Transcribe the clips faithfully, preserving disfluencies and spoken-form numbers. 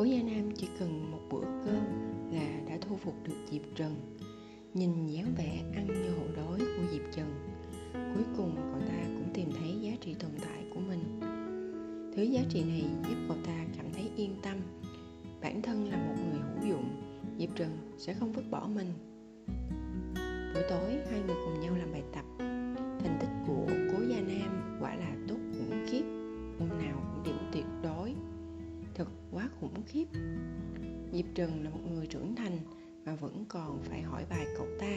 Cố Gia Nam chỉ cần một bữa cơm là đã thu phục được Diệp Trừng. Nhìn dáng vẻ ăn như hổ đói của Diệp Trừng, cuối cùng cậu ta cũng tìm thấy giá trị tồn tại của mình. Thứ giá trị này giúp cậu ta cảm thấy yên tâm. Bản thân là một người hữu dụng, Diệp Trừng sẽ không vứt bỏ mình. Buổi tối, hai người cùng nhau làm bài tập. Thành tích của Cố Gia Nam quả là tốt khủng khiếp, môn nào cũng điểm tuyệt đối. Thật quá khủng khiếp. Diệp Trừng là một người trưởng thành mà vẫn còn phải hỏi bài cậu ta.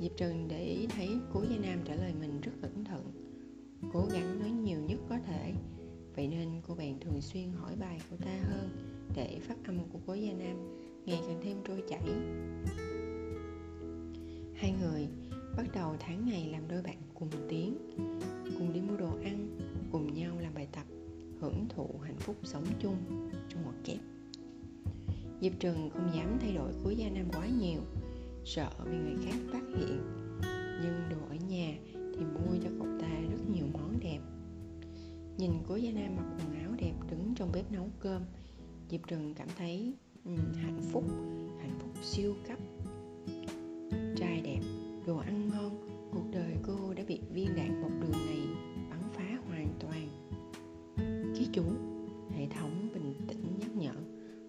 Diệp Trừng để ý thấy Cố Gia Nam trả lời mình rất cẩn thận, cố gắng nói nhiều nhất có thể. Vậy nên cô bạn thường xuyên hỏi bài cậu ta hơn, để phát âm của Cố Gia Nam ngày càng thêm trôi chảy. Hai người bắt đầu tháng ngày làm đôi bạn cùng tiếng, cùng đi mua đồ ăn, cùng nhau làm bài tập, hưởng thụ hạnh phúc sống chung trong một kẹp. Diệp Trừng không dám thay đổi Cố Gia Nam quá nhiều, sợ bị người khác phát hiện. Nhưng đồ ở nhà thì mua cho cậu ta rất nhiều món đẹp. Nhìn Cố Gia Nam mặc quần áo đẹp đứng trong bếp nấu cơm, Diệp Trừng cảm thấy um, hạnh phúc, hạnh phúc siêu cấp. Trai đẹp, đồ ăn ngon, cuộc đời cô đã bị viên đạn bọc đường này bắn phá hoàn toàn. Ký chủ, hệ thống bình tĩnh nhắc nhở,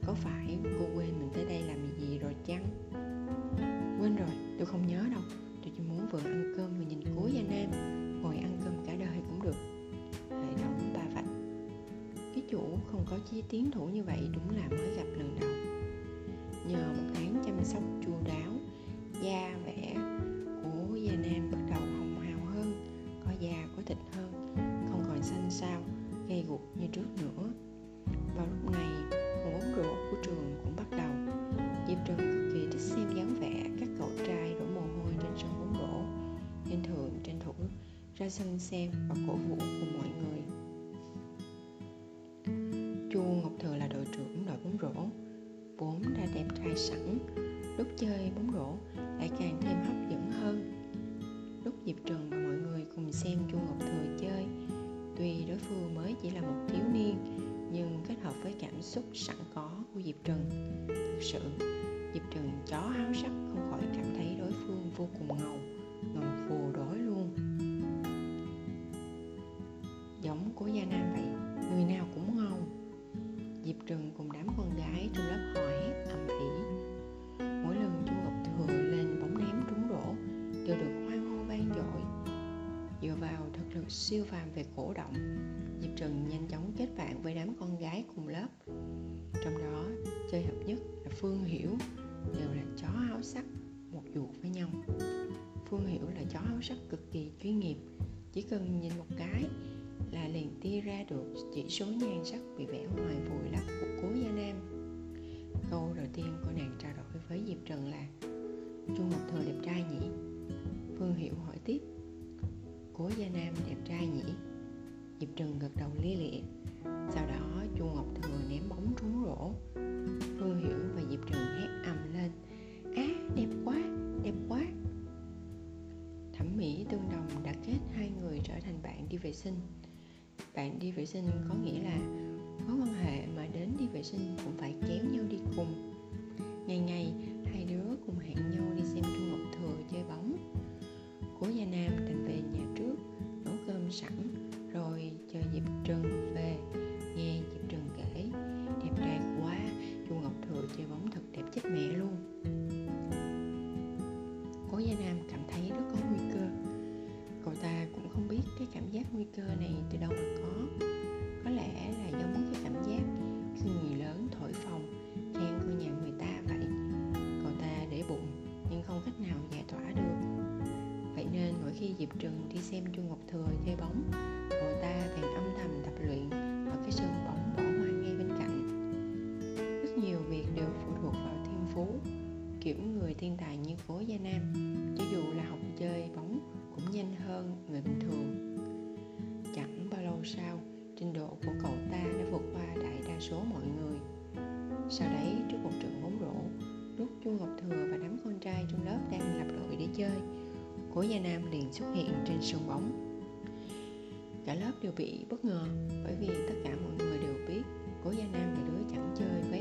có phải cô quên mình tới đây làm gì rồi chăng? Quên rồi, tôi không nhớ đâu, tôi chỉ muốn vừa ăn cơm vừa nhìn Cố Gia Nam, ngồi ăn cơm cả đời cũng được. Hệ thống ba vạch. Ký chủ không có chí tiến thủ như vậy đúng là mới gặp lần đầu. Nhờ một tháng chăm sóc chu đáo, da vẻ của Gia Nam bắt đầu hồng hào hơn, có da có thịt hơn, không còn xanh xao, gầy guộc như trước nữa. Vào lúc này, một bóng rổ của trường cũng bắt đầu. Diệp Trừng cực kỳ thích xem dáng vẻ các cậu trai đổ mồ hôi trên sân bóng rổ, nên thường tranh thủ ra sân xem và cổ vũ cùng mọi người. Chu Ngọc Thừa là đội trưởng đội bóng rổ, vốn đã đẹp trai sẵn, lúc chơi bóng rổ lại càng thêm hấp dẫn hơn. Lúc Diệp Trừng và mọi người cùng xem Chu Ngọc Thừa chơi, tuy đối phương mới chỉ là một thiếu niên, nhưng kết hợp với cảm xúc sẵn có của Diệp Trừng, thực sự Diệp Trừng chó háo sắc không khỏi cảm thấy đối phương vô cùng ngầu, ngầu phù đối luôn. Giống của Gia Nam vậy, người nào cũng ngầu. Diệp Trừng cùng đám con gái trong lớp họ hét ầm ĩ. Mỗi lần Chu Ngọc Thừa lên bóng ném trúng rổ đều được hoan hô vang dội. Dựa vào thực lực siêu phàm về cổ động, Diệp Trừng nhanh chóng kết bạn với đám con gái cùng lớp. Trong đó, chơi hợp nhất là Phương Hiểu, đều là chó háo sắc, một ruột với nhau. Phương Hiểu là chó háo sắc cực kỳ chuyên nghiệp, chỉ cần nhìn một cái là liền tia ra được chỉ số nhan sắc bị vẽ hoài vùi lấp của Cố Gia Nam. Câu đầu tiên cô nàng trao đổi với Diệp Trừng là: Chu Ngọc Thừa đẹp trai nhỉ? Phương Hiểu hỏi tiếp: Cố Gia Nam đẹp trai nhỉ? Diệp Trừng gật đầu lia lịa. Sau đó Chu Ngọc Thừa ném bóng trúng rổ. Phương Hiểu và Diệp Trừng hét ầm lên: Á, đẹp quá, đẹp quá. Thẩm mỹ tương đồng đã kết hai người trở thành bạn đi vệ sinh. Bạn đi vệ sinh có nghĩa là có quan hệ mà đến đi vệ sinh cũng phải kéo nhau đi cùng. Ngày ngày hai đứa cùng hẹn nhau đi xem Chu Ngọc Thừa chơi bóng. Cố Gia Nam định về nhà trước nấu cơm sẵn rồi chờ Diệp Trừng về. Nghe Diệp Trừng kể đẹp trai quá, Chu Ngọc Thừa chơi bóng thật đẹp chết mẹ luôn. Cố Gia Nam cảm thấy rất có nguy cơ. Cậu ta cũng không biết cái cảm giác nguy cơ này từ đâu mà có. Có lẽ là giống cái cảm giác khi người lớn thổi phòng khen cô nhà người ta vậy. Cậu ta để bụng nhưng không cách nào giải tỏa được. Vậy nên mỗi khi Diệp Trừng đi xem Chu Ngọc Thừa chơi bóng, cậu ta bèn âm thầm tập luyện ở cái sân bóng bỏ hoang ngay bên cạnh. Rất nhiều việc đều phụ thuộc vào thiên phú. Kiểu người thiên tài như Cố Gia Nam, cho dù là học chơi bóng cũng nhanh hơn người bình thường. Chẳng bao lâu sau, trình độ của cậu ta đã vượt qua đại đa số mọi người. Sau đấy, trước một trận bóng rổ, lúc Chu Ngọc Thừa và đám con trai trong lớp đang lập đội để chơi, Cố Gia Nam liền xuất hiện trên sân bóng. Cả lớp đều bị bất ngờ, bởi vì tất cả mọi người đều biết Cố Gia Nam là đứa chẳng chơi với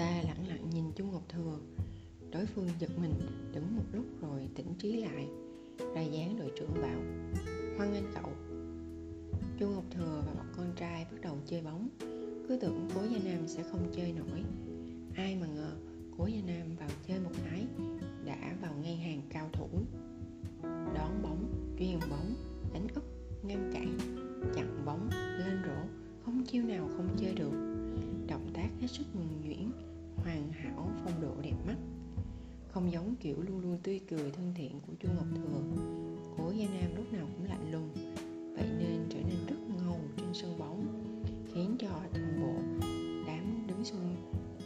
ta lẳng lặng nhìn Chu Ngọc Thừa. Đối phương giật mình, đứng một lúc rồi tỉnh trí lại, ra dáng đội trưởng bảo: "Hoan nghênh cậu." Chu Ngọc Thừa và bọn con trai bắt đầu chơi bóng. Cứ tưởng Cố Gia Nam sẽ không chơi nổi, ai mà ngờ Cố Gia Nam vào chơi một cái đã vào ngay hàng cao thủ. Đón bóng, truyền bóng, đánh úp, ngăn cản, chặn bóng, lên rổ, không chiêu nào không chơi được. Động tác hết sức nhuần nhuyễn, hoàn hảo, phong độ đẹp mắt. Không giống kiểu luôn luôn tươi cười thân thiện của Chu Ngọc Thừa, Cố Gia Nam lúc nào cũng lạnh lùng, vậy nên trở nên rất ngầu trên sân bóng, khiến cho toàn bộ đám đứng xung,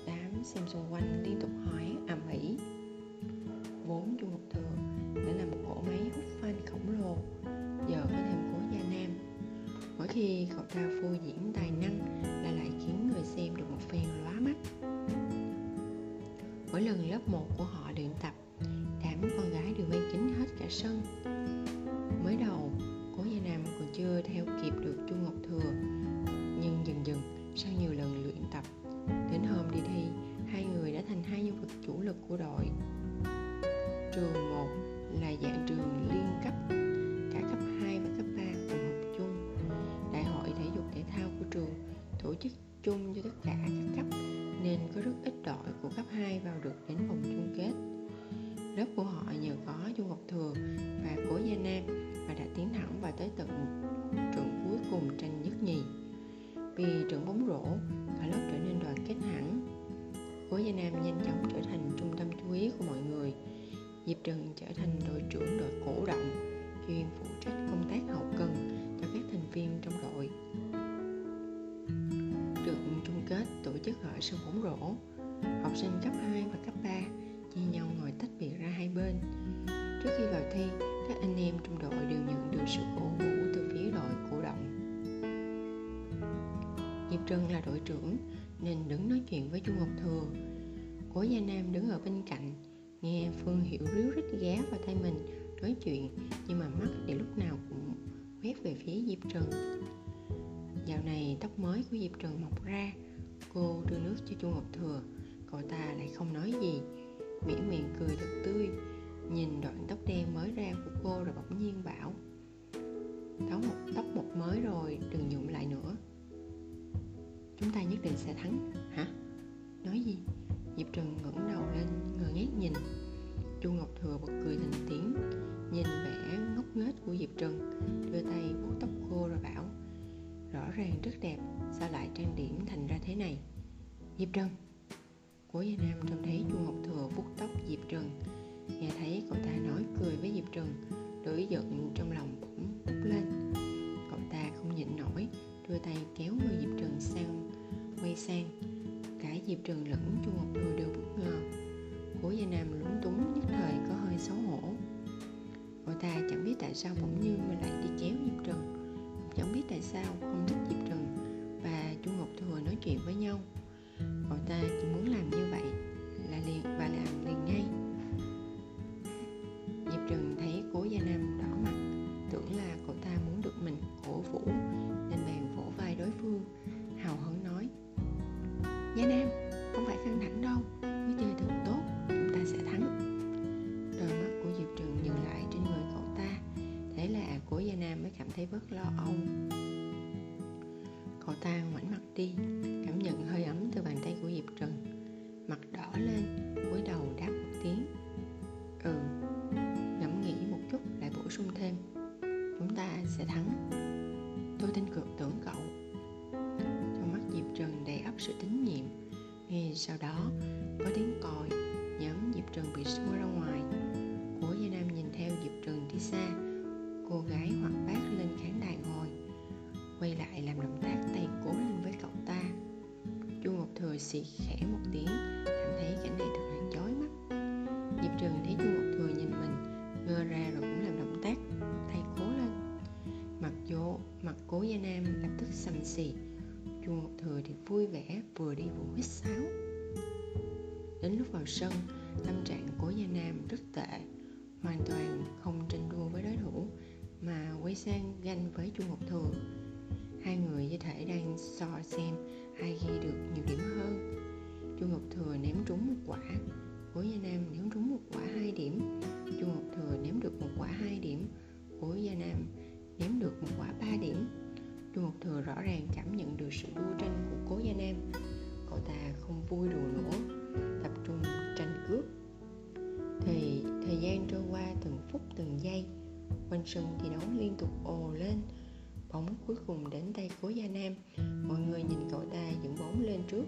đám xem xung quanh liên tục hỏi ầm ĩ. Vốn Chu Ngọc Thừa đã là một cỗ máy hút fan khổng lồ, giờ có thêm Cố Gia Nam, mỗi khi cậu ta phô diễn tài năng là lại khiến người xem được một phen lóa mắt. Mỗi lần lớp một của họ luyện tập, đám con gái đều mang kính hết cả sân. Mới đầu, Cố Gia Nam còn chưa theo kịp được Chu Ngọc Thừa, nhưng dần dần sau nhiều lần luyện tập, đến hôm đi thi, hai người đã thành hai nhân vật chủ lực của đội. Trường một là dạng trường liên cấp, cả cấp hai và cấp ba cùng học chung. Đại hội thể dục thể thao của trường tổ chức chung cho tất cả các cấp, nên có rất ít đội của cấp hai vào được đến vòng chung kết. Lớp của họ nhờ có Chu Ngọc Thừa và Cố Gia Nam mà đã tiến thẳng vào tới tận trận cuối cùng tranh nhất nhì. Vì trận bóng rổ, cả lớp trở nên đoàn kết hẳn. Cố Gia Nam nhanh chóng trở thành trung tâm chú ý của mọi người. Diệp Trừng trở thành đội trưởng đội cổ động, chuyên phụ trách công tác hậu cần cho các thành viên trong đội. Trận chung kết tổ chức ở sân bóng rổ. Học sinh cấp hai và cấp ba chia nhau ngồi tách biệt ra hai bên. Trước khi vào thi, các anh em trong đội đều nhận được sự cổ vũ từ phía đội cổ động. Diệp Trừng là đội trưởng nên đứng nói chuyện với Chu Ngọc Thừa. Cố Gia Nam đứng ở bên cạnh, nghe Phương Hiểu ríu rít ghé vào tay mình nói chuyện, nhưng mà mắt thì lúc nào cũng quét về phía Diệp Trừng. Dạo này tóc mới của Diệp Trừng mọc ra, cô đưa nước cho Chu Ngọc Thừa, cậu ta lại không nói gì, miễn miệng cười thật tươi, nhìn đoạn tóc đen mới ra của cô rồi bỗng nhiên bảo: "Tóc một, tóc một mới rồi, đừng nhuộm lại nữa." "Chúng ta nhất định sẽ thắng, hả?" "Nói gì?" Diệp Trừng ngẩng đầu lên ngơ ngác nhìn. Chu Ngọc Thừa bật cười thành tiếng, nhìn vẻ ngốc nghếch của Diệp Trừng, đưa tay vuốt tóc cô rồi bảo: "Rõ ràng rất đẹp, sao lại trang điểm thành ra thế này?" "Diệp Trừng." Cố Gia Nam trông thấy Chu Ngọc Thừa vuốt tóc Diệp Trừng, nghe thấy cậu ta nói cười với Diệp Trừng, nỗi giận trong lòng cũng bốc lên. Cậu ta không nhịn nổi, đưa tay kéo người Diệp Trừng sang, quay sang. Cả Diệp Trừng lẫn Chu Ngọc Thừa đều bất ngờ. Cố Gia Nam lúng túng nhất thời có hơi xấu hổ. Cậu ta chẳng biết tại sao bỗng nhiên mình lại đi kéo Diệp Trừng, chẳng biết tại sao không thích Diệp Trừng và Chu Ngọc Thừa nói chuyện với nhau. Cậu ta chỉ muốn làm như vậy là liền và làm liền ngay. Diệp Trừng thấy Cố Gia Nam đỏ mặt, tưởng là cậu ta muốn được mình cổ vũ nên bèn vỗ vai đối phương, hào hứng nói: "Gia Nam, không phải căng thẳng đâu, cứ chơi thật tốt, chúng ta sẽ thắng." Đôi mắt của Diệp Trừng dừng lại trên người cậu ta, thế là Cố Gia Nam mới cảm thấy bớt lo âu. Cậu ta ngoảnh mặt đi, cảm nhận hơi ấm từ bàn tay của Diệp Trừng, mặt đỏ lên, cúi đầu đáp một tiếng: "Ừ." Ngẫm nghĩ một chút lại bổ sung thêm: "Chúng ta sẽ thắng, tôi tin cược tưởng cậu." Trong mắt Diệp Trừng đầy ắp sự tín nhiệm. Ngay sau đó có tiếng còi, nhóm Diệp Trừng bị xua ra ngoài. Cố Gia Nam nhìn theo Diệp Trừng đi xa. Cô gái hoạt bát lên khán đài ngồi, quay lại làm động tác tay cố lên với cậu ta. Chu Ngọc Thừa xì khẽ một tiếng, cảm thấy cảnh này thật là chói mắt. Diệp Trừng thấy Chu Ngọc Thừa nhìn mình, ngơ ra rồi cũng làm động tác tay cố lên. Mặc dù mặt Cố Gia Nam lập tức sầm xì, Chu Ngọc Thừa thì vui vẻ vừa đi vừa huýt sáo. Đến lúc vào sân, tâm trạng Cố Gia Nam rất tệ, hoàn toàn không tranh đua với đối thủ mà quay sang ganh với Chu Ngọc Thừa. Hai người như thể đang so xem ai ghi được nhiều điểm hơn. Chu Ngọc Thừa quả. Cố Gia Nam ném trúng một quả hai điểm, Chu Ngọc Thừa ném được một quả hai điểm, Cố Gia Nam ném được một quả ba điểm. Chu Ngọc Thừa rõ ràng cảm nhận được sự đua tranh của Cố Gia Nam. Cậu ta không vui đùa nữa, tập trung tranh cướp. Thì thời gian trôi qua từng phút từng giây, quanh sân thi đấu liên tục ồ lên. Bóng cuối cùng đến tay Cố Gia Nam. Mọi người nhìn cậu ta dựng bóng lên trước,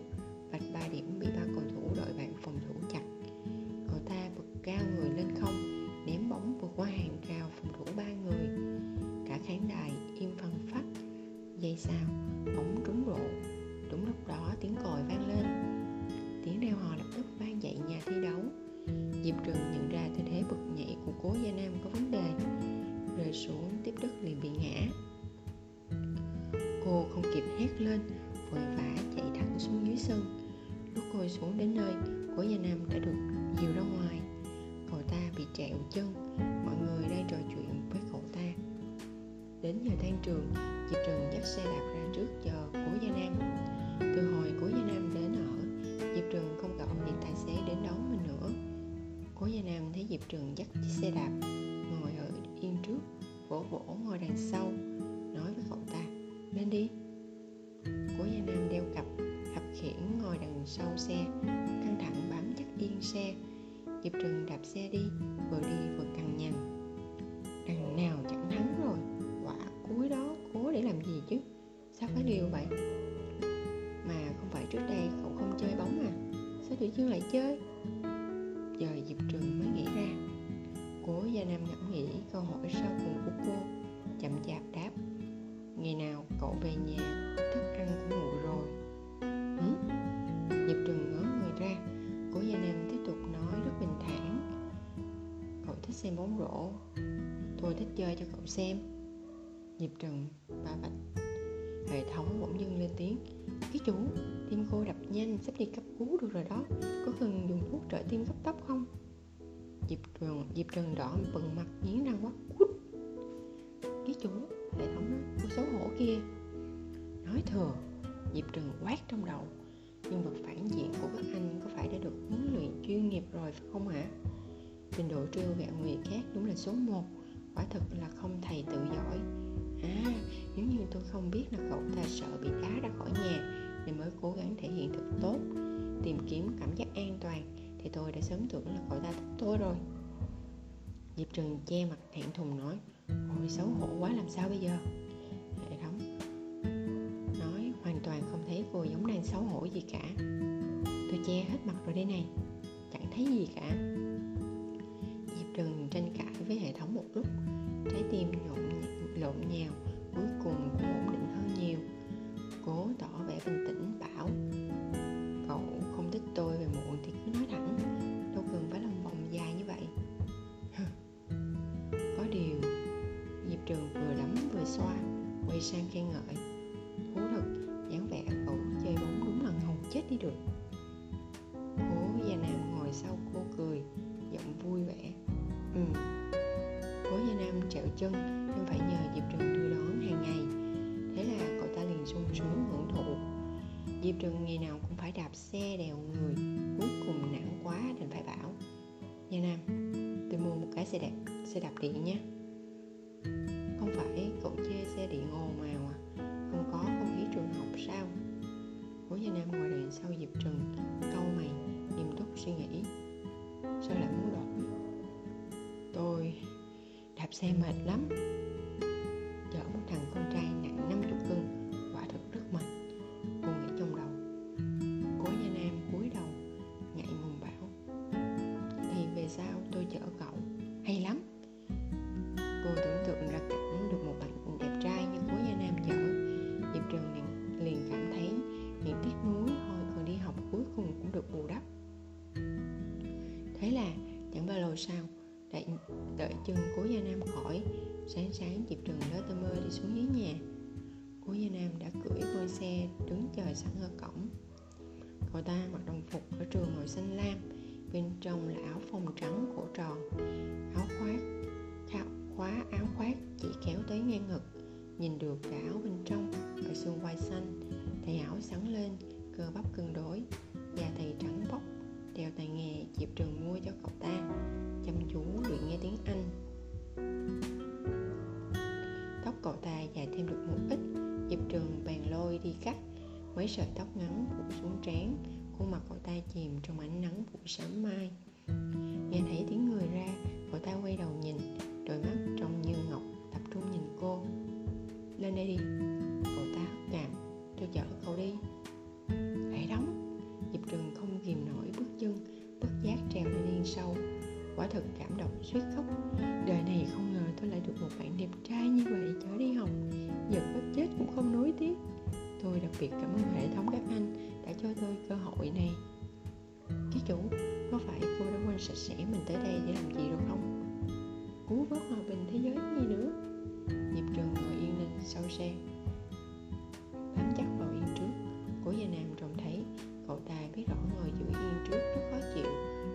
vạch ba điểm bị ba cầu thủ đội bạn phòng thủ chặt. Cậu ta bật cao người lên không, ném bóng vượt qua hàng rào phòng thủ ba người. Cả khán đài im phăng phắc. Giây sau, bóng trúng rổ. Đúng lúc đó tiếng còi vang lên. Tiếng reo hò lập tức vang dậy nhà thi đấu. Diệp Trừng nhận ra tư thế bật nhảy của Cố Gia Nam có vấn đề, rơi xuống tiếp đất liền bị ngã. Cô không kịp hét lên, vội vã chạy thẳng xuống dưới sân. Lúc cô xuống đến nơi, Cố Gia Nam đã được dìu ra ngoài. Cậu ta bị trẹo chân, mọi người đang trò chuyện với cậu ta. Đến giờ tan trường, Diệp Trừng dắt xe đạp ra trước chờ Cố Gia Nam. Từ hồi Cố Gia Nam đến ở, Diệp Trừng không gọi điện tài xế đến đón mình nữa. Cố Gia Nam thấy Diệp Trừng dắt chiếc xe đạp, ngồi ở yên trước, vỗ vỗ ngồi đằng sau, nói với cậu ta: "Lên đi." Cố Gia Nam đeo cặp, khập khiễng ngồi đằng sau xe, căng thẳng bám chắc yên xe. Diệp Trừng đạp xe đi, vừa đi vừa cằn nhằn: "Đằng nào chẳng thắng rồi, quả cuối đó cố để làm gì chứ? Sao phải liều vậy? Mà không phải trước đây cậu không chơi bóng à? Sao tự nhiên lại chơi?" Giờ Diệp Trừng mới nghĩ ra. Cố Gia Nam ngẫm nghĩ câu hỏi sau cùng của cô, chậm chạp đáp: "Ngày nào cậu về nhà, thức ăn cũng nguội rồi." Hử? Diệp Trừng ngớ người ra. Cố Gia Nam tiếp tục nói rất bình thản: "Cậu thích xem bóng rổ, tôi thích chơi cho cậu xem." Diệp Trừng ba bạch. Hệ thống bỗng dưng lên tiếng: "Ký chủ, tim cô đập nhanh, sắp đi cấp cứu được rồi đó, có cần dùng thuốc trợ tim cấp tốc không?" Diệp Trừng, Diệp Trừng đỏ bừng mặt, nghiến răng quát: "Cút!" "Ký chủ, hệ thống của xấu hổ kia nói thừa." Diệp Trừng quát trong đầu: "Nhân vật phản diện của các anh có phải đã được huấn luyện chuyên nghiệp rồi phải không hả? Trình độ trêu gạo người khác đúng là số một, quả thực là không thầy tự giỏi. À, nếu như tôi không biết là cậu ta sợ bị đá ra khỏi nhà nên mới cố gắng thể hiện thật tốt, tìm kiếm cảm giác an toàn, thì tôi đã sớm tưởng là cậu ta thích tôi rồi." Diệp Trừng che mặt thẹn thùng nói: "Ôi, xấu hổ quá làm sao bây giờ?" Hệ thống nói hoàn toàn không thấy cô giống đang xấu hổ gì cả: "Tôi che hết mặt rồi đây này, chẳng thấy gì cả." Diệp Trừng tranh cãi với hệ thống một lúc, trái tim nhộn lộn nhào, cuối cùng cũng ổn định hơn nhiều. Cố tỏ vẻ bình tĩnh bảo: "Cậu không thích tôi về muộn thì cứ nói thẳng, đâu cần phải lòng vòng dài như vậy." Có điều Diệp Trừng vừa lắm vừa xoa, quay sang khen ngợi: "Thú thật, dáng vẻ cậu chơi bóng đúng là ngầu chết đi được." Cố Gia Nam ngồi sau cô cười, giọng vui vẻ: "Ừ." Cố Gia Nam trẹo chân nhưng phải nhờ Diệp Trừng đưa đón hàng ngày, thế là cậu ta liền sung sướng hưởng thụ. Diệp Trừng ngày nào cũng phải đạp xe đèo người, cuối cùng nản quá nên phải bảo: "Gia Nam, tôi mua một cái xe đạp xe đạp điện nhé." "Không phải cậu chê xe điện ồn ào à, không có không khí trường học sao?" Cố Gia Nam ngồi đằng sau Diệp Trừng, cau mày nghiêm túc suy nghĩ: "Sao lại muốn đổi? Tôi đạp xe mệt lắm." Chở một thằng con trai nặng năm mươi cân, quả thật rất mệt, cô nghĩ trong đầu. Cố Gia Nam cúi đầu ngại ngùng bảo: "Thì về sau tôi chở cậu, hay lắm." Cô tưởng tượng ra cảnh được một bạn đẹp trai như Cố Gia Nam chở. Diệp Trừng liền cảm thấy những tiếc nuối hồi còn đi học cuối cùng cũng được bù đắp. Thế là chẳng bao lâu sau, Đợi, đợi chân Cố Gia Nam khỏi, sáng sáng Diệp Trừng lơ tơ mơ đi xuống dưới nhà. Cố Gia Nam đã cưỡi ngôi xe đứng chờ sẵn ở cổng. Cậu ta mặc đồng phục ở trường màu xanh lam, bên trong là áo phông trắng cổ tròn, áo khoác, khóa áo khoác chỉ kéo tới ngang ngực, nhìn được cả áo bên trong và xương vai xanh. Tay áo sắn lên, cơ bắp cân đối, da thầy trắng bóc, đeo tai nghe Diệp Trừng mua cho cậu ta, chăm chú luyện nghe tiếng Anh. Tóc cậu ta dài thêm được một ít, Diệp Trừng bèn lôi đi cắt. Mấy sợi tóc ngắn phủ xuống trán, khuôn mặt cậu ta chìm trong ánh nắng buổi sớm mai. Nghe thấy tiếng người ra, cậu ta quay đầu nhìn, đôi mắt trong như ngọc tập trung nhìn cô. Lên đây đi, cậu ta hất cằm, tôi chở cậu đi. Hãy đóng. Diệp Trừng không kìm nổi bước chân, bất giác trèo lên yên sâu. Quả thực cảm động suýt khóc. Đời này không ngờ tôi lại được một bạn đẹp trai như vậy chở đi học, giận bất chết cũng không nối tiếc. Tôi đặc biệt cảm ơn hệ thống các anh đã cho tôi cơ hội này. Ký chủ, có phải cô đã quên sạch sẽ mình tới đây để làm gì được không? Cứu vớt hòa bình thế giới gì nữa? Diệp Trừng ngồi yên lên sau xe, bám chắc vào yên trước. Cố Gia Nam trông thấy cậu ta biết rõ ngồi giữ yên trước rất khó chịu,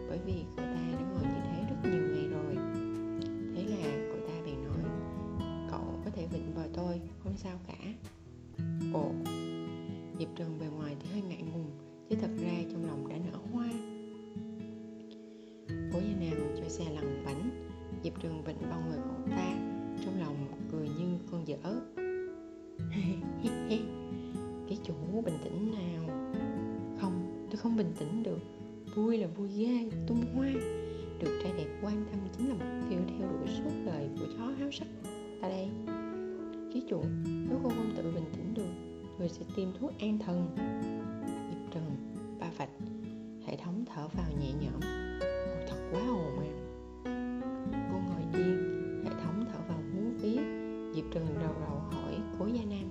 bởi vì cậu ta đã ngồi như thế rất nhiều ngày rồi. Thế là cậu ta bèn nói, cậu có thể vịn vào tôi, không sao cả. Ồ, Diệp Trừng bề ngoài thì hơi ngại ngùng, chứ thật ra trong lòng đã nở hoa. Cố Gia Nam cho xe lăn bánh, Diệp Trừng vịnh vào người cậu ta, trong lòng cười như con dở. Cái chủ bình tĩnh nào. Không, tôi không bình tĩnh được. Vui là vui ghê, tung hoa. Được trai đẹp quan tâm chính là mục tiêu theo đuổi suốt đời của chó háo sắc. Ta đây. Ký chủ, nếu cô không tự bình tĩnh được, người sẽ tiêm thuốc an thần. Diệp Trừng, ba vạch. Hệ thống thở vào nhẹ nhõm. Ôi thật quá ồn à. Cô ngồi yên, hệ thống thở vào muốn biết. Diệp Trừng rầu rầu hỏi Cố Gia Nam,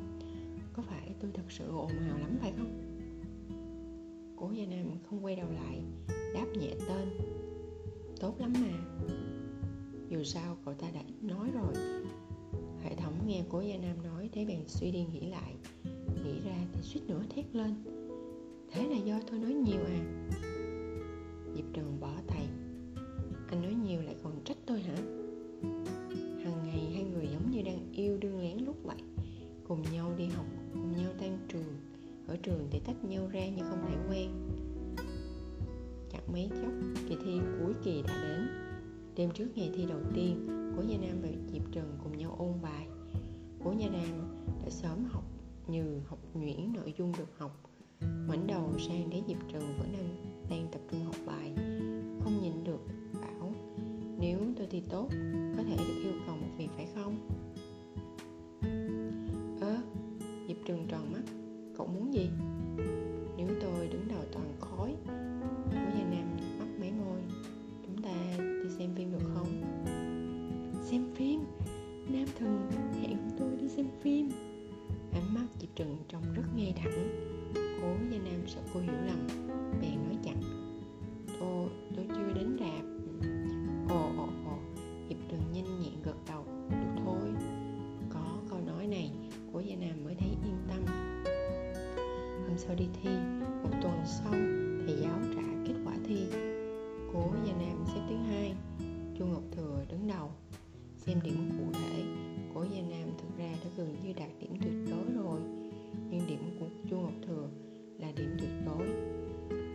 có phải tôi thật sự ồn ào lắm phải không? Cố Gia Nam không quay đầu lại, đáp nhẹ tên. Tốt lắm mà. Dù sao cậu ta đã nói rồi. Hệ thống nghe Cố Gia Nam nói, thấy bèn suy đi nghĩ lại, nghĩ ra thì suýt nữa thét lên. Thế là do tôi nói nhiều à? Diệp Trừng bỏ tay. Anh nói nhiều lại còn trách tôi hả? Hằng ngày hai người giống như đang yêu đương lén lút vậy, cùng nhau đi học, cùng nhau tan trường, ở trường thì tách nhau ra như không thể quen. Chẳng mấy chốc kỳ thi cuối kỳ đã đến. Đêm trước ngày thi đầu tiên, Cố Gia Nam và Diệp Trừng cùng nhau ôn bài. Cố Gia Nam đã sớm học như học nhuyễn nội dung được học, ngoảnh đầu sang để Diệp Trừng vẫn đang, đang tập trung học bài, không nhìn được bảo, nếu tôi thi tốt có thể được yêu cầu một việc phải không? Ơ, à, Diệp Trừng tròn mắt, cậu muốn gì? Nếu tôi đứng đầu toàn khối. Cố Gia Nam mấp máy môi, chúng ta đi xem phim được không? Xem phim? Nam thần hẹn tôi đi xem phim. Ánh mắt Diệp Trừng trông rất ngay thẳng. Cố Gia Nam sợ cô hiểu lầm, bèn nói chặn, Tôi, tôi chưa đến rạp. Ồ ồ ồ, Diệp Trừng nhanh nhẹn gật đầu, được thôi. Có câu nói này, Cố Gia Nam mới thấy yên tâm. Hôm sau đi thi, một tuần sau thầy giáo trả kết quả thi. Cố Gia Nam xếp thứ hai, Chu Ngọc Thừa đứng đầu. Xem điểm cụ thể, Cố Gia Nam thực ra đã gần như đạt điểm tuyệt đối rồi, nhưng điểm của Chu Ngọc Thừa là điểm tuyệt đối.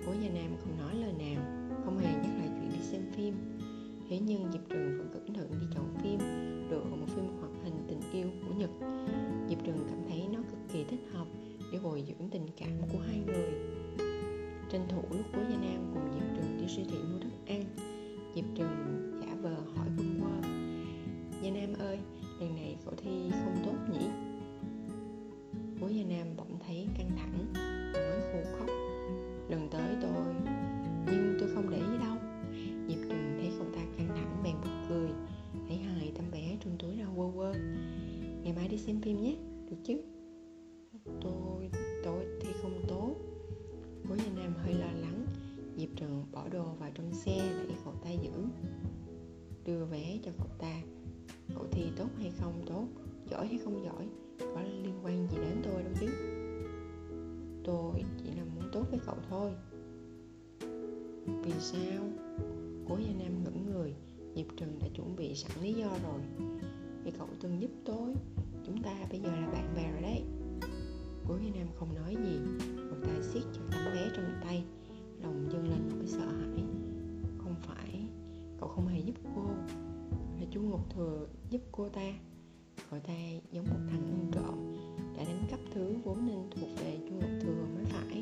Cố Gia Nam không nói lời nào, không hề nhắc lại chuyện đi xem phim. Thế nhưng Diệp Trừng vẫn cẩn thận đi chọn phim, lựa một phim hoạt hình tình yêu của Nhật. Diệp Trừng cảm thấy nó cực kỳ thích hợp để bồi dưỡng tình cảm của hai người. Tranh thủ lúc Cố Gia Nam cùng Diệp Trừng đi siêu thị mua thức ăn, Diệp Trừng giả vờ hỏi bâng quơ, Gia Nam ơi, lần này cậu thi không tốt nhỉ? Cố Gia Nam bỗng thấy căng thẳng, nói khô khóc, lần tới tôi, nhưng tôi không để ý đâu. Diệp Trừng thấy cậu ta căng thẳng bèn bật cười, thấy hài tâm bé trong túi ra quơ quơ. Ngày mai đi xem phim nhé, được chứ? Tôi, tôi thi không tốt. Cố Gia Nam hơi lo lắng, Diệp Trừng bỏ đồ vào trong xe để cậu ta giữ, đưa vé cho cậu ta. Cậu thi tốt hay không tốt, giỏi hay không giỏi, có liên quan gì đến tôi đâu chứ. Tôi chỉ là muốn tốt với cậu thôi. Vì sao? Cố Gia Nam ngẩn người. Diệp Trừng đã chuẩn bị sẵn lý do rồi. Vì cậu từng giúp tôi, chúng ta bây giờ là bạn bè rồi đấy. Cố Gia Nam không nói gì. Cậu ta siết chặt tấm vé trong tay, lòng dâng lên nỗi sợ hãi. ta? Cậu ta giống một thằng ăn trộm đã đánh cắp thứ vốn nên thuộc về Chu Ngọc Thừa mới phải.